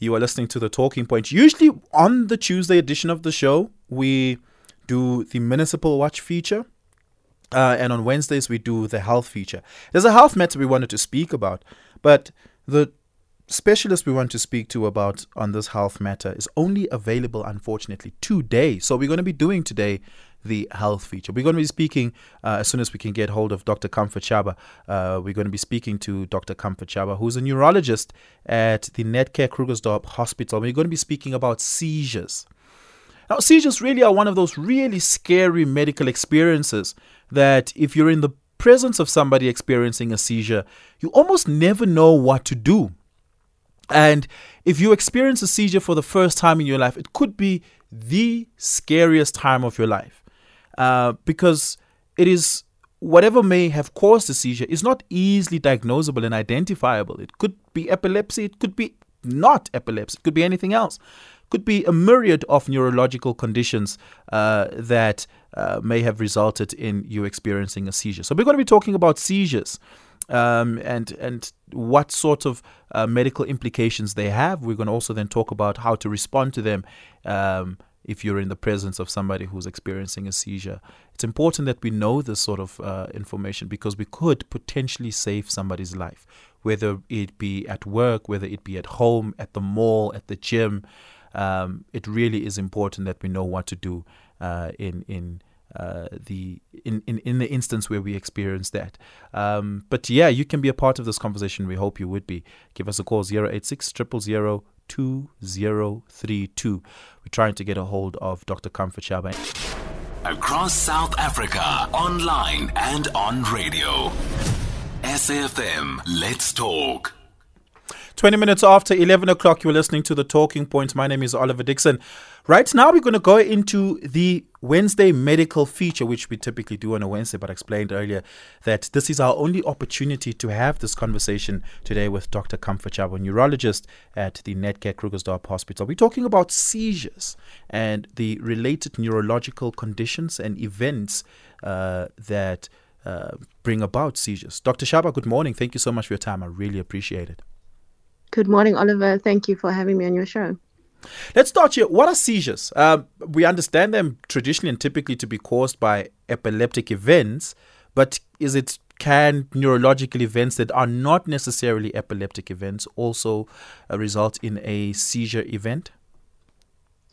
You are listening to The Talking Point. Usually on the Tuesday edition of the show, we do the Municipal Watch feature. And on Wednesdays, we do the health feature. There's a health matter we wanted to speak about, but the specialist we want to speak to about on this health matter is only available, unfortunately, today. So we're going to be doing today the health feature. We're going to be speaking as soon as we can get hold of Dr. Comfort Shaba. We're going to be speaking to Dr. Comfort Shaba, who's a neurologist at the Netcare Krugersdorp Hospital. We're going to be speaking about seizures. Now, seizures really are one of those really scary medical experiences that if you're in the presence of somebody experiencing a seizure, you almost never know what to do. And if you experience a seizure for the first time in your life, it could be the scariest time of your life. Because it is whatever may have caused the seizure is not easily diagnosable and identifiable. It could be epilepsy. It could be not epilepsy. It could be anything else. It could be a myriad of neurological conditions that may have resulted in you experiencing a seizure. So we're going to be talking about seizures and what sort of medical implications they have. We're going to also then talk about how to respond to them if you're in the presence of somebody who's experiencing a seizure. It's important that we know this sort of information because we could potentially save somebody's life, whether it be at work, whether it be at home, at the mall, at the gym. It really is important that we know what to do in the instance where we experience that. But yeah, you can be a part of this conversation. We hope you would be. Give us a call, 086 000 2032. We're trying to get a hold of Dr. Comfort Shaba. Across South Africa, online and on radio. SAFM, let's talk. 20 minutes after 11 o'clock, you're listening to The Talking Point. My name is Oliver Dickson. Right now, we're going to go into the Wednesday medical feature, which we typically do on a Wednesday, but I explained earlier that this is our only opportunity to have this conversation today with Dr. Comfort Shaba, neurologist at the Netcare Krugersdorp Hospital. We're talking about seizures and the related neurological conditions and events that bring about seizures. Dr. Shaba, good morning. Thank you so much for your time. I really appreciate it. Good morning, Oliver. Thank you for having me on your show. Let's start here. What are seizures? We understand them traditionally and typically to be caused by epileptic events, but can neurological events that are not necessarily epileptic events also result in a seizure event?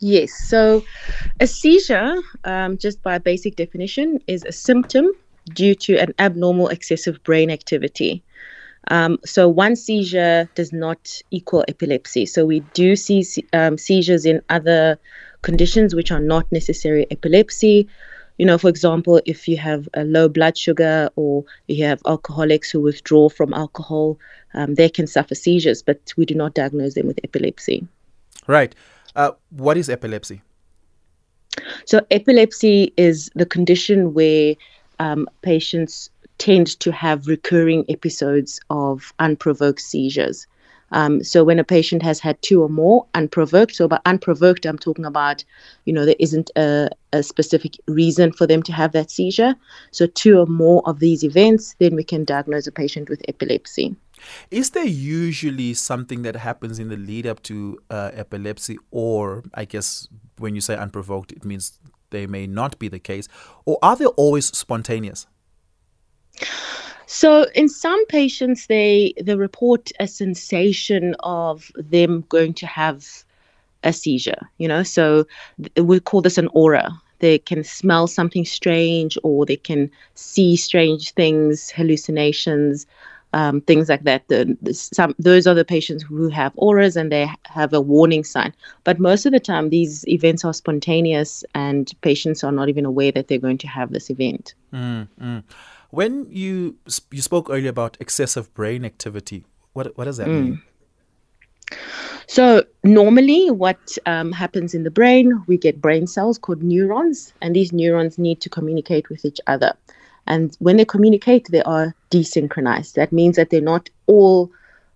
Yes. So a seizure, just by basic definition, is a symptom due to an abnormal excessive brain activity. So one seizure does not equal epilepsy. So we do see seizures in other conditions which are not necessarily epilepsy. You know, for example, if you have a low blood sugar or you have alcoholics who withdraw from alcohol, they can suffer seizures, but we do not diagnose them with epilepsy. Right. What is epilepsy? So epilepsy is the condition where patients tend to have recurring episodes of unprovoked seizures. So when a patient has had two or more unprovoked, so by unprovoked, I'm talking about, you know, there isn't a specific reason for them to have that seizure. So two or more of these events, then we can diagnose a patient with epilepsy. Is there usually something that happens in the lead up to epilepsy, or I guess when you say unprovoked, it means they may not be the case, or are they always spontaneous? So in some patients, they report a sensation of them going to have a seizure, you know, so we call this an aura. They can smell something strange or they can see strange things, hallucinations, things like that. Those are the patients who have auras and they have a warning sign. But most of the time, these events are spontaneous and patients are not even aware that they're going to have this event. Mm-hmm. When you spoke earlier about excessive brain activity, what does that mean? So normally what happens in the brain, we get brain cells called neurons, and these neurons need to communicate with each other. And when they communicate, they are desynchronized. That means that they're not all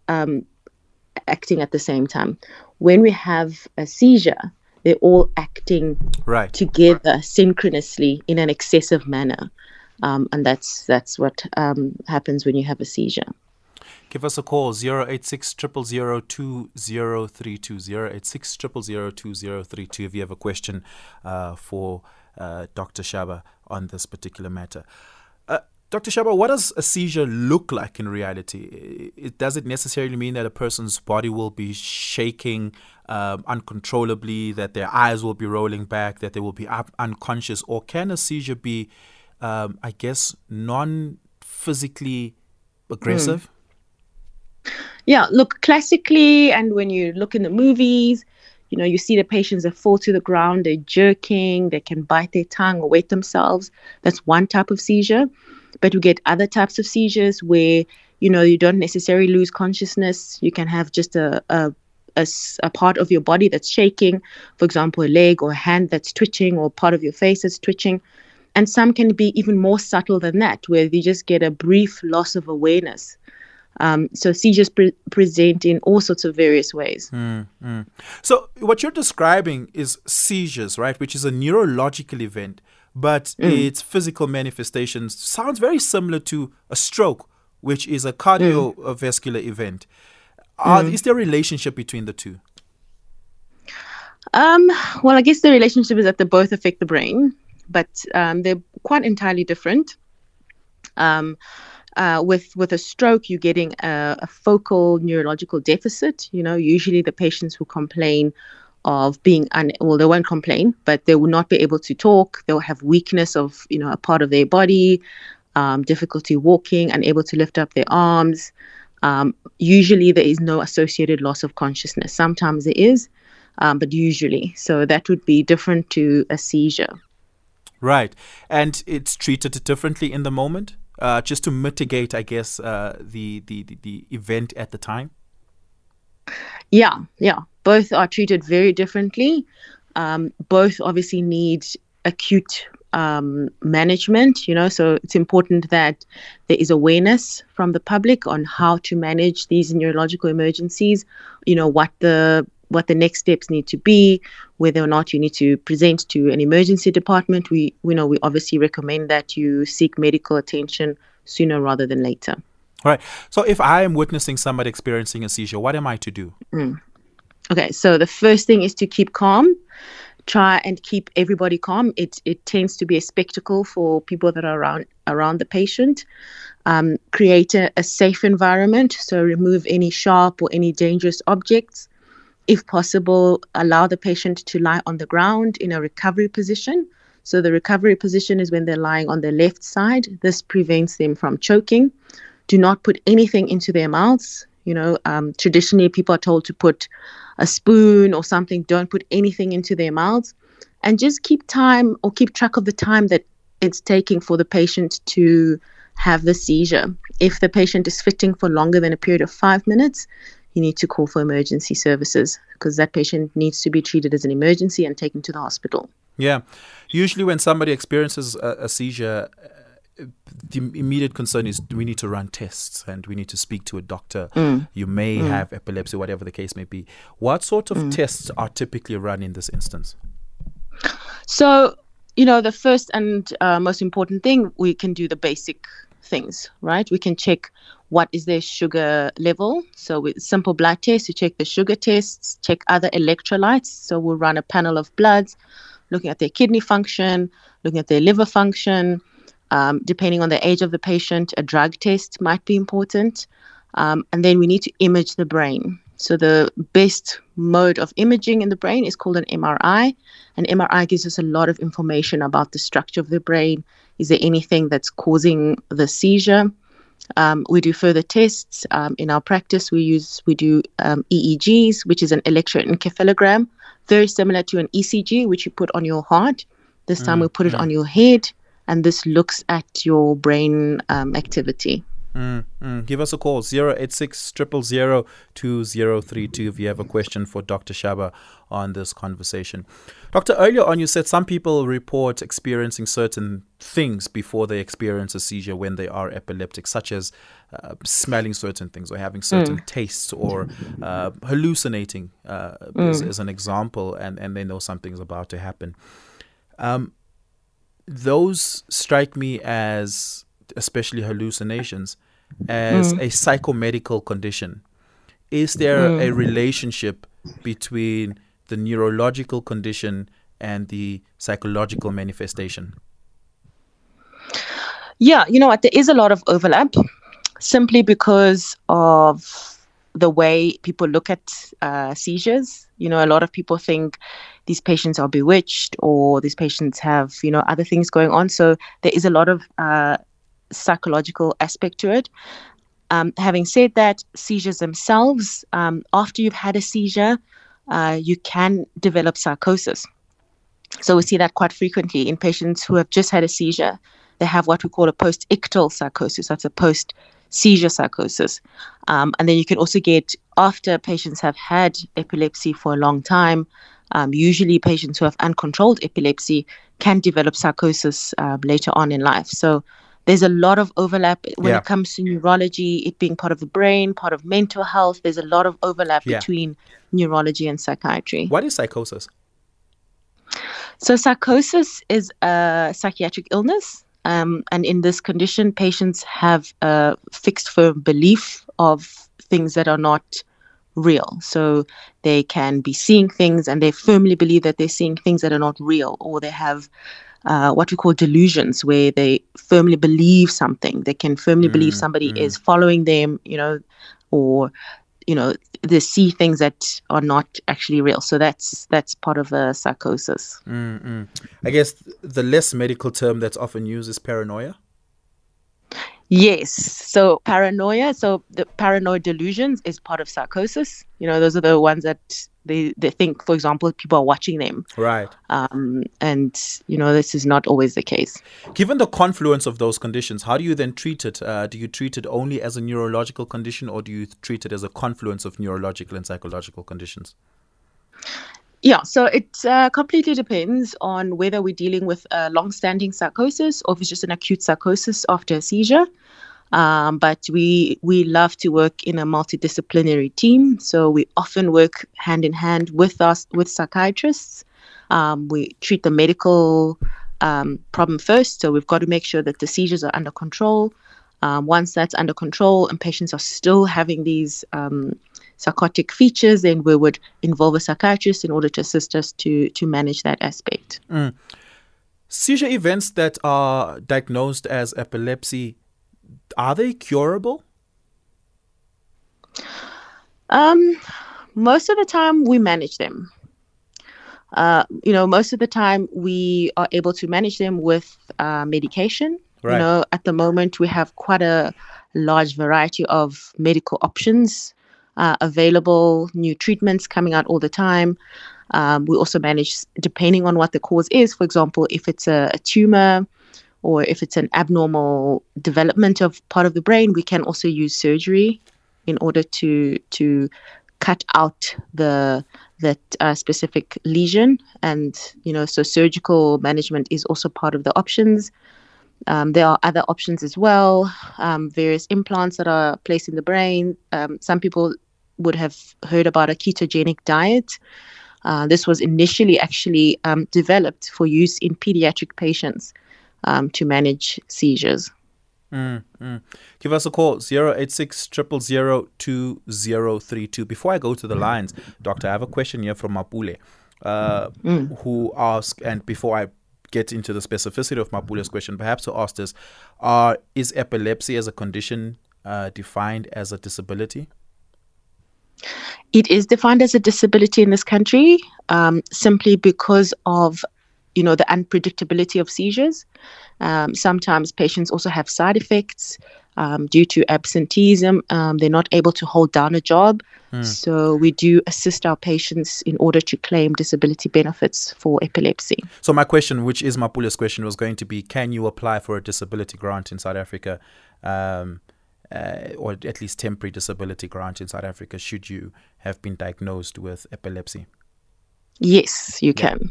acting at the same time. When we have a seizure, they're all acting together synchronously in an excessive manner. And that's what happens when you have a seizure. Give us a call, 086-000-2032, 086-000-2032 if you have a question for Dr. Shaba on this particular matter. Dr. Shaba, what does a seizure look like in reality? Does it necessarily mean that a person's body will be shaking uncontrollably, that their eyes will be rolling back, that they will be unconscious? Or can a seizure be, I guess, non-physically aggressive? Yeah, look, classically, and when you look in the movies, you know, you see the patients that fall to the ground, they're jerking, they can bite their tongue or wet themselves. That's one type of seizure. But you get other types of seizures where, you know, you don't necessarily lose consciousness. You can have just a part of your body that's shaking, for example, a leg or a hand that's twitching or part of your face that's twitching. And some can be even more subtle than that, where you just get a brief loss of awareness. So seizures present in all sorts of various ways. So what you're describing is seizures, right, which is a neurological event, but its physical manifestations sounds very similar to a stroke, which is a cardiovascular event. Is there a relationship between the two? Well, I guess the relationship is that they both affect the brain, but they're quite entirely different. With a stroke, you're getting a focal neurological deficit. You know, usually the patients who complain of being, they won't complain, but they will not be able to talk. They'll have weakness of, you know, a part of their body, difficulty walking, unable to lift up their arms. Usually there is no associated loss of consciousness. Sometimes there is, but usually. So that would be different to a seizure. Right. And it's treated differently in the moment? Just to mitigate, I guess, the event at the time? Yeah. Both are treated very differently. Both obviously need acute management, you know, so it's important that there is awareness from the public on how to manage these neurological emergencies, you know, what the next steps need to be, whether or not you need to present to an emergency department. We obviously recommend that you seek medical attention sooner rather than later. All right. So if I am witnessing somebody experiencing a seizure, what am I to do? Okay. So the first thing is to keep calm. Try and keep everybody calm. It tends to be a spectacle for people that are around the patient. Create a safe environment. So remove any sharp or any dangerous objects. If possible, allow the patient to lie on the ground in a recovery position. So the recovery position is when they're lying on the left side. This prevents them from choking. Do not put anything into their mouths. You know, traditionally people are told to put a spoon or something. Don't put anything into their mouths. And just keep track of the time that it's taking for the patient to have the seizure. If the patient is fitting for longer than a period of 5 minutes, you need to call for emergency services because that patient needs to be treated as an emergency and taken to the hospital. Yeah. Usually when somebody experiences a seizure, the immediate concern is we need to run tests and we need to speak to a doctor. You may have epilepsy, whatever the case may be. What sort of tests are typically run in this instance? So, you know, the first and most important thing, we can do the basic things, right? We can check what is their sugar level. So with simple blood tests, you check the sugar tests, check other electrolytes. So we'll run a panel of bloods, looking at their kidney function, looking at their liver function. Depending on the age of the patient, a drug test might be important. And then we need to image the brain. So the best mode of imaging in the brain is called an MRI. An MRI gives us a lot of information about the structure of the brain. Is there anything that's causing the seizure? We do further tests. In our practice, we do EEGs, which is an electroencephalogram, very similar to an ECG, which you put on your heart. This time we put it on your head, and this looks at your brain activity. Give us a call, 086-000-2032, if you have a question for Dr. Shaba on this conversation. Doctor, earlier on you said some people report experiencing certain things before they experience a seizure when they are epileptic, such as smelling certain things or having certain tastes or hallucinating as an example, and they know something's about to happen. Those strike me as especially hallucinations, as a psychomedical condition. Is there a relationship between the neurological condition and the psychological manifestation? Yeah, you know what, there is a lot of overlap simply because of the way people look at seizures. You know, a lot of people think these patients are bewitched or these patients have, you know, other things going on. So there is a lot of psychological aspect to it. Having said that, seizures themselves, after you've had a seizure, you can develop psychosis. So we see that quite frequently in patients who have just had a seizure. They have what we call a post-ictal psychosis. That's a post-seizure psychosis. And then you can also get, after patients have had epilepsy for a long time, usually patients who have uncontrolled epilepsy can develop psychosis later on in life. So there's a lot of overlap when it comes to neurology, it being part of the brain, part of mental health. There's a lot of overlap between neurology and psychiatry. What is psychosis? So psychosis is a psychiatric illness. And in this condition, patients have a fixed firm belief of things that are not real. So they can be seeing things and they firmly believe that they're seeing things that are not real, or they have what we call delusions, where they firmly believe something. They can firmly believe somebody is following them, you know, or, you know, they see things that are not actually real. So that's part of a psychosis. I guess the less medical term that's often used is paranoia. Yes. So paranoia, so the paranoid delusions is part of psychosis. You know, those are the ones that they think, for example, people are watching them. Right. And, you know, this is not always the case. Given the confluence of those conditions, how do you then treat it? Do you treat it only as a neurological condition, or do you treat it as a confluence of neurological and psychological conditions? Yeah, so it completely depends on whether we're dealing with a long-standing psychosis or if it's just an acute psychosis after a seizure. But we love to work in a multidisciplinary team. So we often work hand in hand with psychiatrists. We treat the medical problem first. So we've got to make sure that the seizures are under control. Once that's under control and patients are still having these psychotic features, then we would involve a psychiatrist in order to assist us to manage that aspect. Seizure events that are diagnosed as epilepsy, are they curable? Most of the time we manage them. You know, most of the time we are able to manage them with medication. Right. You know, at the moment we have quite a large variety of medical options available, new treatments coming out all the time. We also manage depending on what the cause is. For example, if it's a tumor, or if it's an abnormal development of part of the brain, we can also use surgery in order to cut out that specific lesion. And, you know, so surgical management is also part of the options. There are other options as well, various implants that are placed in the brain. Some people would have heard about a ketogenic diet. This was initially actually developed for use in pediatric patients to manage seizures. Give us a call, 086 000 2032. Before I go to the lines, Doctor, I have a question here from Mapule, who asked, and before I get into the specificity of Mapule's question, perhaps who asked us, is epilepsy as a condition defined as a disability? It is defined as a disability in this country, simply because of, you know, the unpredictability of seizures. Sometimes patients also have side effects due to absenteeism. They're not able to hold down a job. So we do assist our patients in order to claim disability benefits for epilepsy. So my question, which is Mapule's question, was going to be, can you apply for a disability grant in South Africa, or at least temporary disability grant in South Africa, should you have been diagnosed with epilepsy? Yes, you can.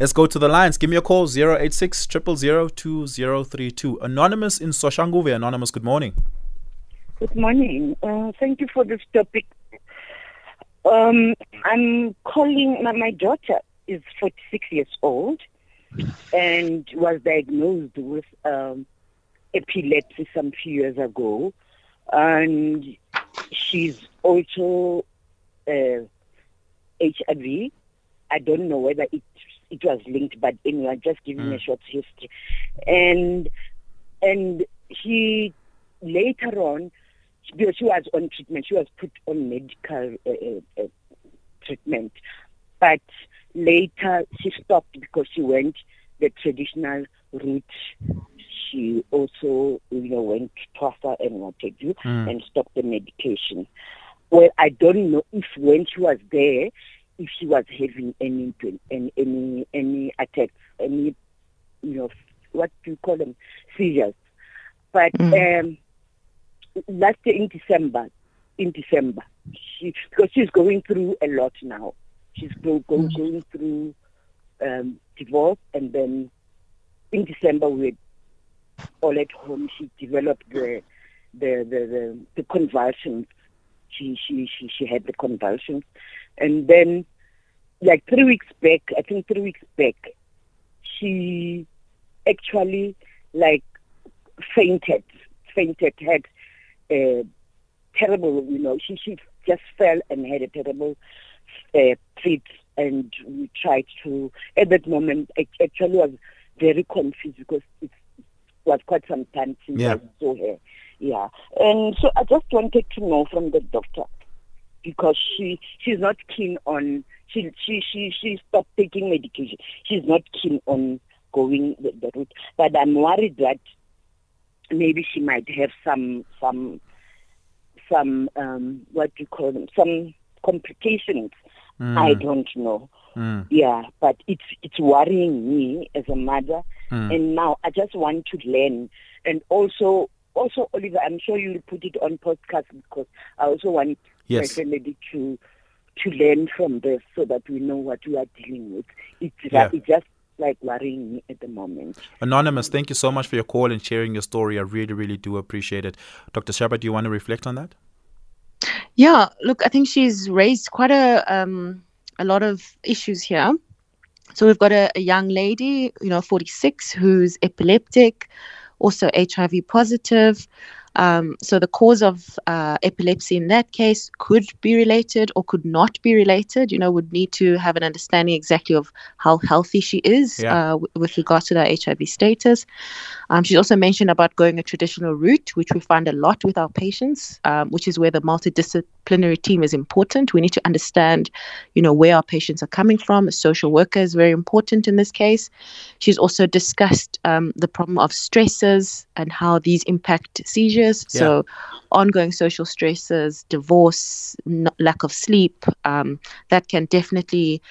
Let's go to the lines. Give me a call, 086 000 2032. Anonymous in Soshanguve. Anonymous, good morning. Good morning. Thank you for this topic. I'm calling, my daughter is 46 years old and was diagnosed with epilepsy some few years ago. and she's also HIV. I don't know whether it was linked, but anyway, just giving a short history. And he later on, because she was on treatment, she was put on medical treatment, but later she stopped because she went the traditional route. She also, went faster and what have you, and stopped the medication. Well, I don't know if when she was there, if she was having any attacks, any, what do you call them, seizures. But last year in December, because she's going through a lot now. She's going through divorce, and then in December we were all at home. She developed the convulsions. She had the convulsions, and then 3 weeks back, she actually fainted, had a terrible, she just fell and had a terrible fit, and we tried to, at that moment, I actually was very confused because it was quite some time since I saw her. Yeah, and so I just wanted to know from the doctor, because she's not keen on, she stopped taking medication. She's not keen on going the route, but I'm worried that maybe she might have some what do you call them, some complications. I don't know. Yeah, but it's worrying me as a mother, and now I just want to learn, and also, Oliver, I'm sure you'll put it on podcast, because I also want my family to learn from this so that we know what we are dealing with. It's just worrying me at the moment. Anonymous, thank you so much for your call and sharing your story. I really, really do appreciate it. Dr. Shaba, do you want to reflect on that? Yeah, look, I think she's raised quite a lot of issues here. So we've got a young lady, 46, who's epileptic, also HIV positive. So the cause of epilepsy in that case could be related or could not be related, would need to have an understanding exactly of how healthy she is with regards to their HIV status. She's also mentioned about going a traditional route, which we find a lot with our patients, which is where the multidisciplinary team is important. We need to understand, where our patients are coming from. A social worker is very important in this case. She's also discussed the problem of stresses and how these impact seizures. So ongoing social stresses, divorce, lack of sleep, that can definitely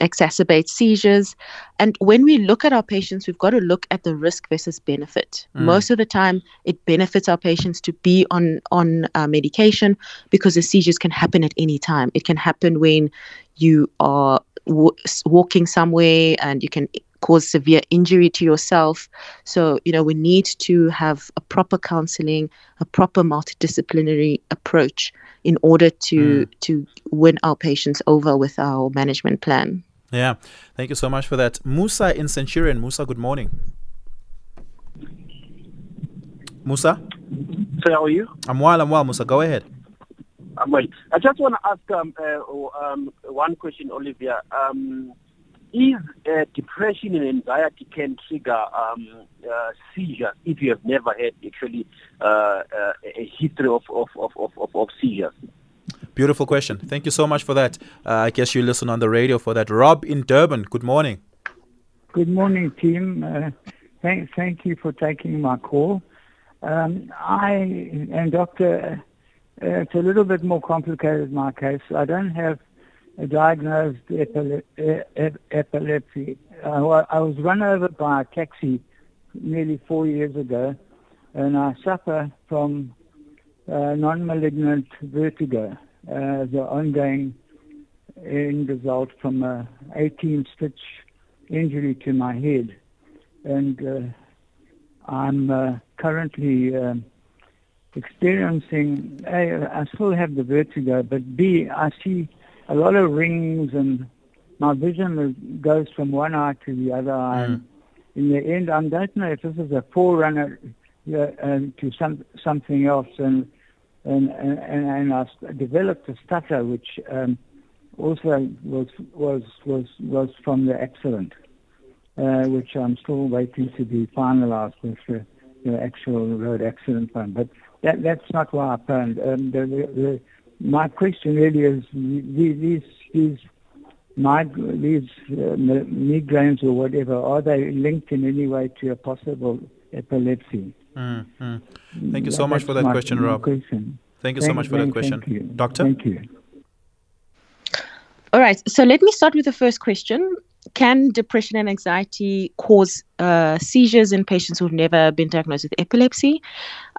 exacerbate seizures. And when we look at our patients, we've got to look at the risk versus benefit. Most of the time, it benefits our patients to be on medication, because the seizures can happen at any time. It can happen when you are walking somewhere, and you can cause severe injury to yourself. So, we need to have a proper counseling, a proper multidisciplinary approach in order to win our patients over with our management plan. Yeah. Thank you so much for that. Musa in Centurion. Musa, good morning. Musa? So how are you? I'm well, Musa. Go ahead. I'm well. I just want to ask one question, Olivia. Is depression and anxiety can trigger seizures if you have never had actually a history of seizures? Beautiful question. Thank you so much for that. I guess you listen on the radio for that. Rob in Durban, good morning. Good morning, team. Thank you for taking my call. Doctor, it's a little bit more complicated, my case. I don't have diagnosed epilepsy. I was run over by a taxi nearly 4 years ago, and I suffer from non-malignant vertigo, the ongoing end result from a 18-stitch injury to my head. And I'm currently experiencing, A, I still have the vertigo, but B, I see a lot of rings, and my vision goes from one eye to the other eye. In the end, I don't know if this is a forerunner to something else, and I developed a stutter, which also was from the accident, which I'm still waiting to be finalised with the actual road accident one. But that's not why I planned. My question really is these migraines or whatever, are they linked in any way to a possible epilepsy? Mm-hmm. Thank you so much for that question, Rob. Thank you so much for that question. Doctor? Thank you. All right. So let me start with the first question. Can depression and anxiety cause seizures in patients who've never been diagnosed with epilepsy?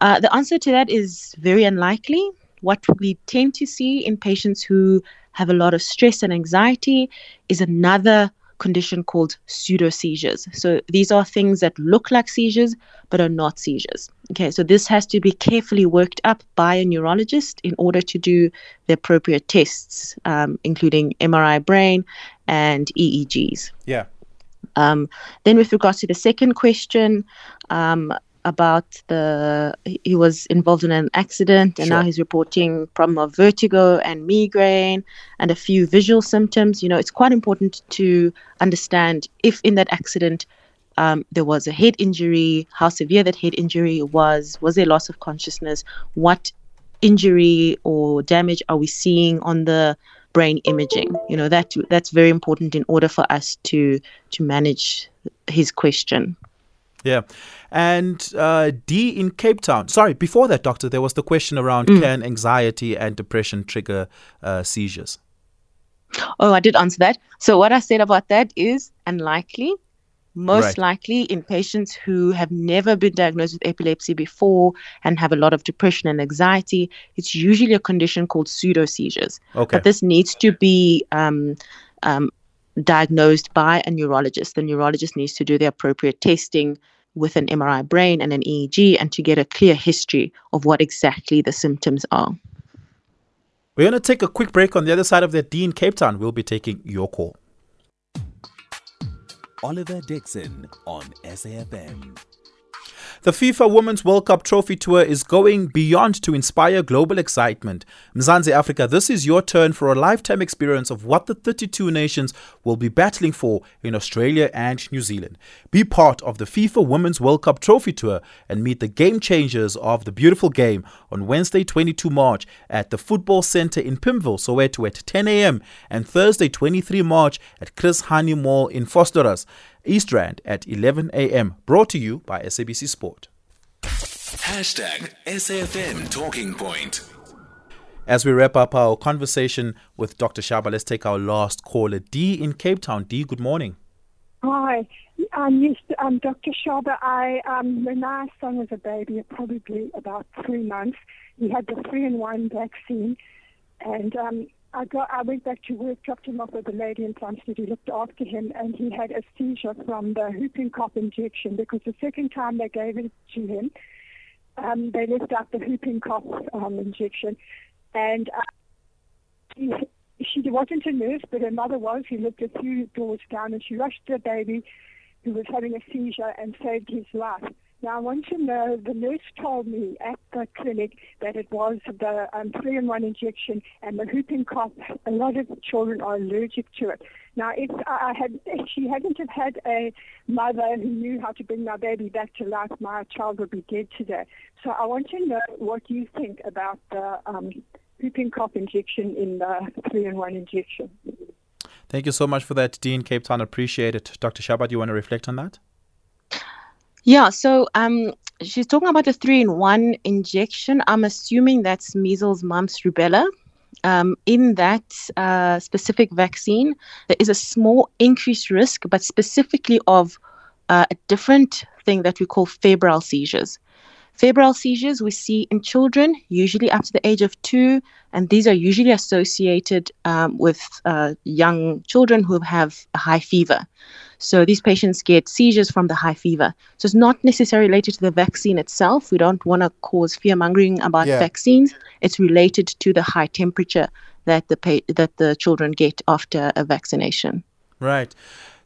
The answer to that is very unlikely. What we tend to see in patients who have a lot of stress and anxiety is another condition called pseudo seizures. So these are things that look like seizures but are not seizures. Okay, so this has to be carefully worked up by a neurologist in order to do the appropriate tests, including MRI brain and EEGs. Yeah. Then with regards to the second question, about he was involved in an accident and sure. Now he's reporting problem of vertigo and migraine and a few visual symptoms. You know, it's quite important to understand if in that accident there was a head injury, how severe that head injury was there loss of consciousness, what injury or damage are we seeing on the brain imaging. You know, that's very important in order for us to manage his question. Yeah. And D in Cape Town. Sorry, before that, Doctor, there was the question around can anxiety and depression trigger seizures? Oh, I did answer that. So what I said about that is unlikely. Most likely in patients who have never been diagnosed with epilepsy before and have a lot of depression and anxiety, it's usually a condition called pseudo seizures. Okay. But this needs to be diagnosed by a neurologist. The neurologist needs to do the appropriate testing with an MRI brain and an EEG and to get a clear history of what exactly the symptoms are. We're going to take a quick break. On the other side of the D in Cape Town, we'll be taking your call. Oliver Dickson on SAFM. The FIFA Women's World Cup Trophy Tour is going beyond to inspire global excitement. Mzansi Africa, this is your turn for a lifetime experience of what the 32 nations will be battling for in Australia and New Zealand. Be part of the FIFA Women's World Cup Trophy Tour and meet the game changers of the beautiful game on Wednesday 22 March at the Football Centre in Pimville, Soweto at 10 a.m. and Thursday 23 March at Chris Hani Mall in Fosterus, East Rand at 11 a.m. Brought to you by SABC Sport. # SAFM Talking Point. As we wrap up our conversation with Dr. Shaba, let's take our last caller, Dee in Cape Town. Dee, good morning. Hi. Yes, Dr. Shaba, when my son was a baby, probably about 3 months, he had the 3-in-1 vaccine. And I went back to work, dropped him off with a lady in Plumstead who looked after him, and he had a seizure from the whooping cough injection because the second time they gave it to him, they left out the whooping cough injection. And she wasn't a nurse, but her mother was. He lived a few doors down, and she rushed the baby who was having a seizure and saved his life. Now, I want to know, the nurse told me at the clinic that it was the 3-in-1 injection and the whooping cough. A lot of children are allergic to it. Now, if she hadn't have had a mother who knew how to bring my baby back to life, my child would be dead today. So I want to know what you think about the whooping cough injection in the 3-in-1 injection. Thank you so much for that, Dean Cape Town. Appreciate it. Dr. Shaba, do you want to reflect on that? Yeah, so she's talking about the 3-in-1 injection. I'm assuming that's measles, mumps, rubella. In that specific vaccine, there is a small increased risk, but specifically of a different thing that we call febrile seizures. Febrile seizures we see in children, usually up to the age of 2, and these are usually associated with young children who have a high fever. So these patients get seizures from the high fever. So it's not necessarily related to the vaccine itself. We don't want to cause fear-mongering about vaccines. It's related to the high temperature that the children get after a vaccination. Right.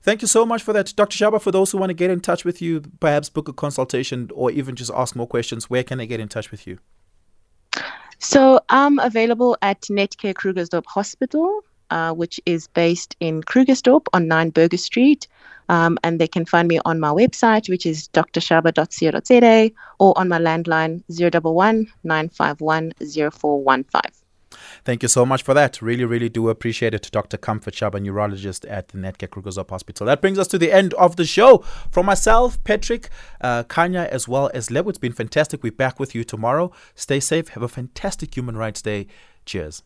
Thank you so much for that, Dr. Shaba. For those who want to get in touch with you, perhaps book a consultation or even just ask more questions, where can they get in touch with you? So I'm available at Netcare Krugersdorp Hospital, which is based in Krugersdorp on 9 Burger Street. And they can find me on my website, which is drshaba.co.za, or on my landline 011-951-0415. Thank you so much for that. Really, really do appreciate it, Dr. Comfort Shaba, neurologist at the Netcare Krugersdorp Hospital. That brings us to the end of the show. From myself, Patrick, Kanya, as well as Lebo, it's been fantastic. We're back with you tomorrow. Stay safe. Have a fantastic Human Rights Day. Cheers.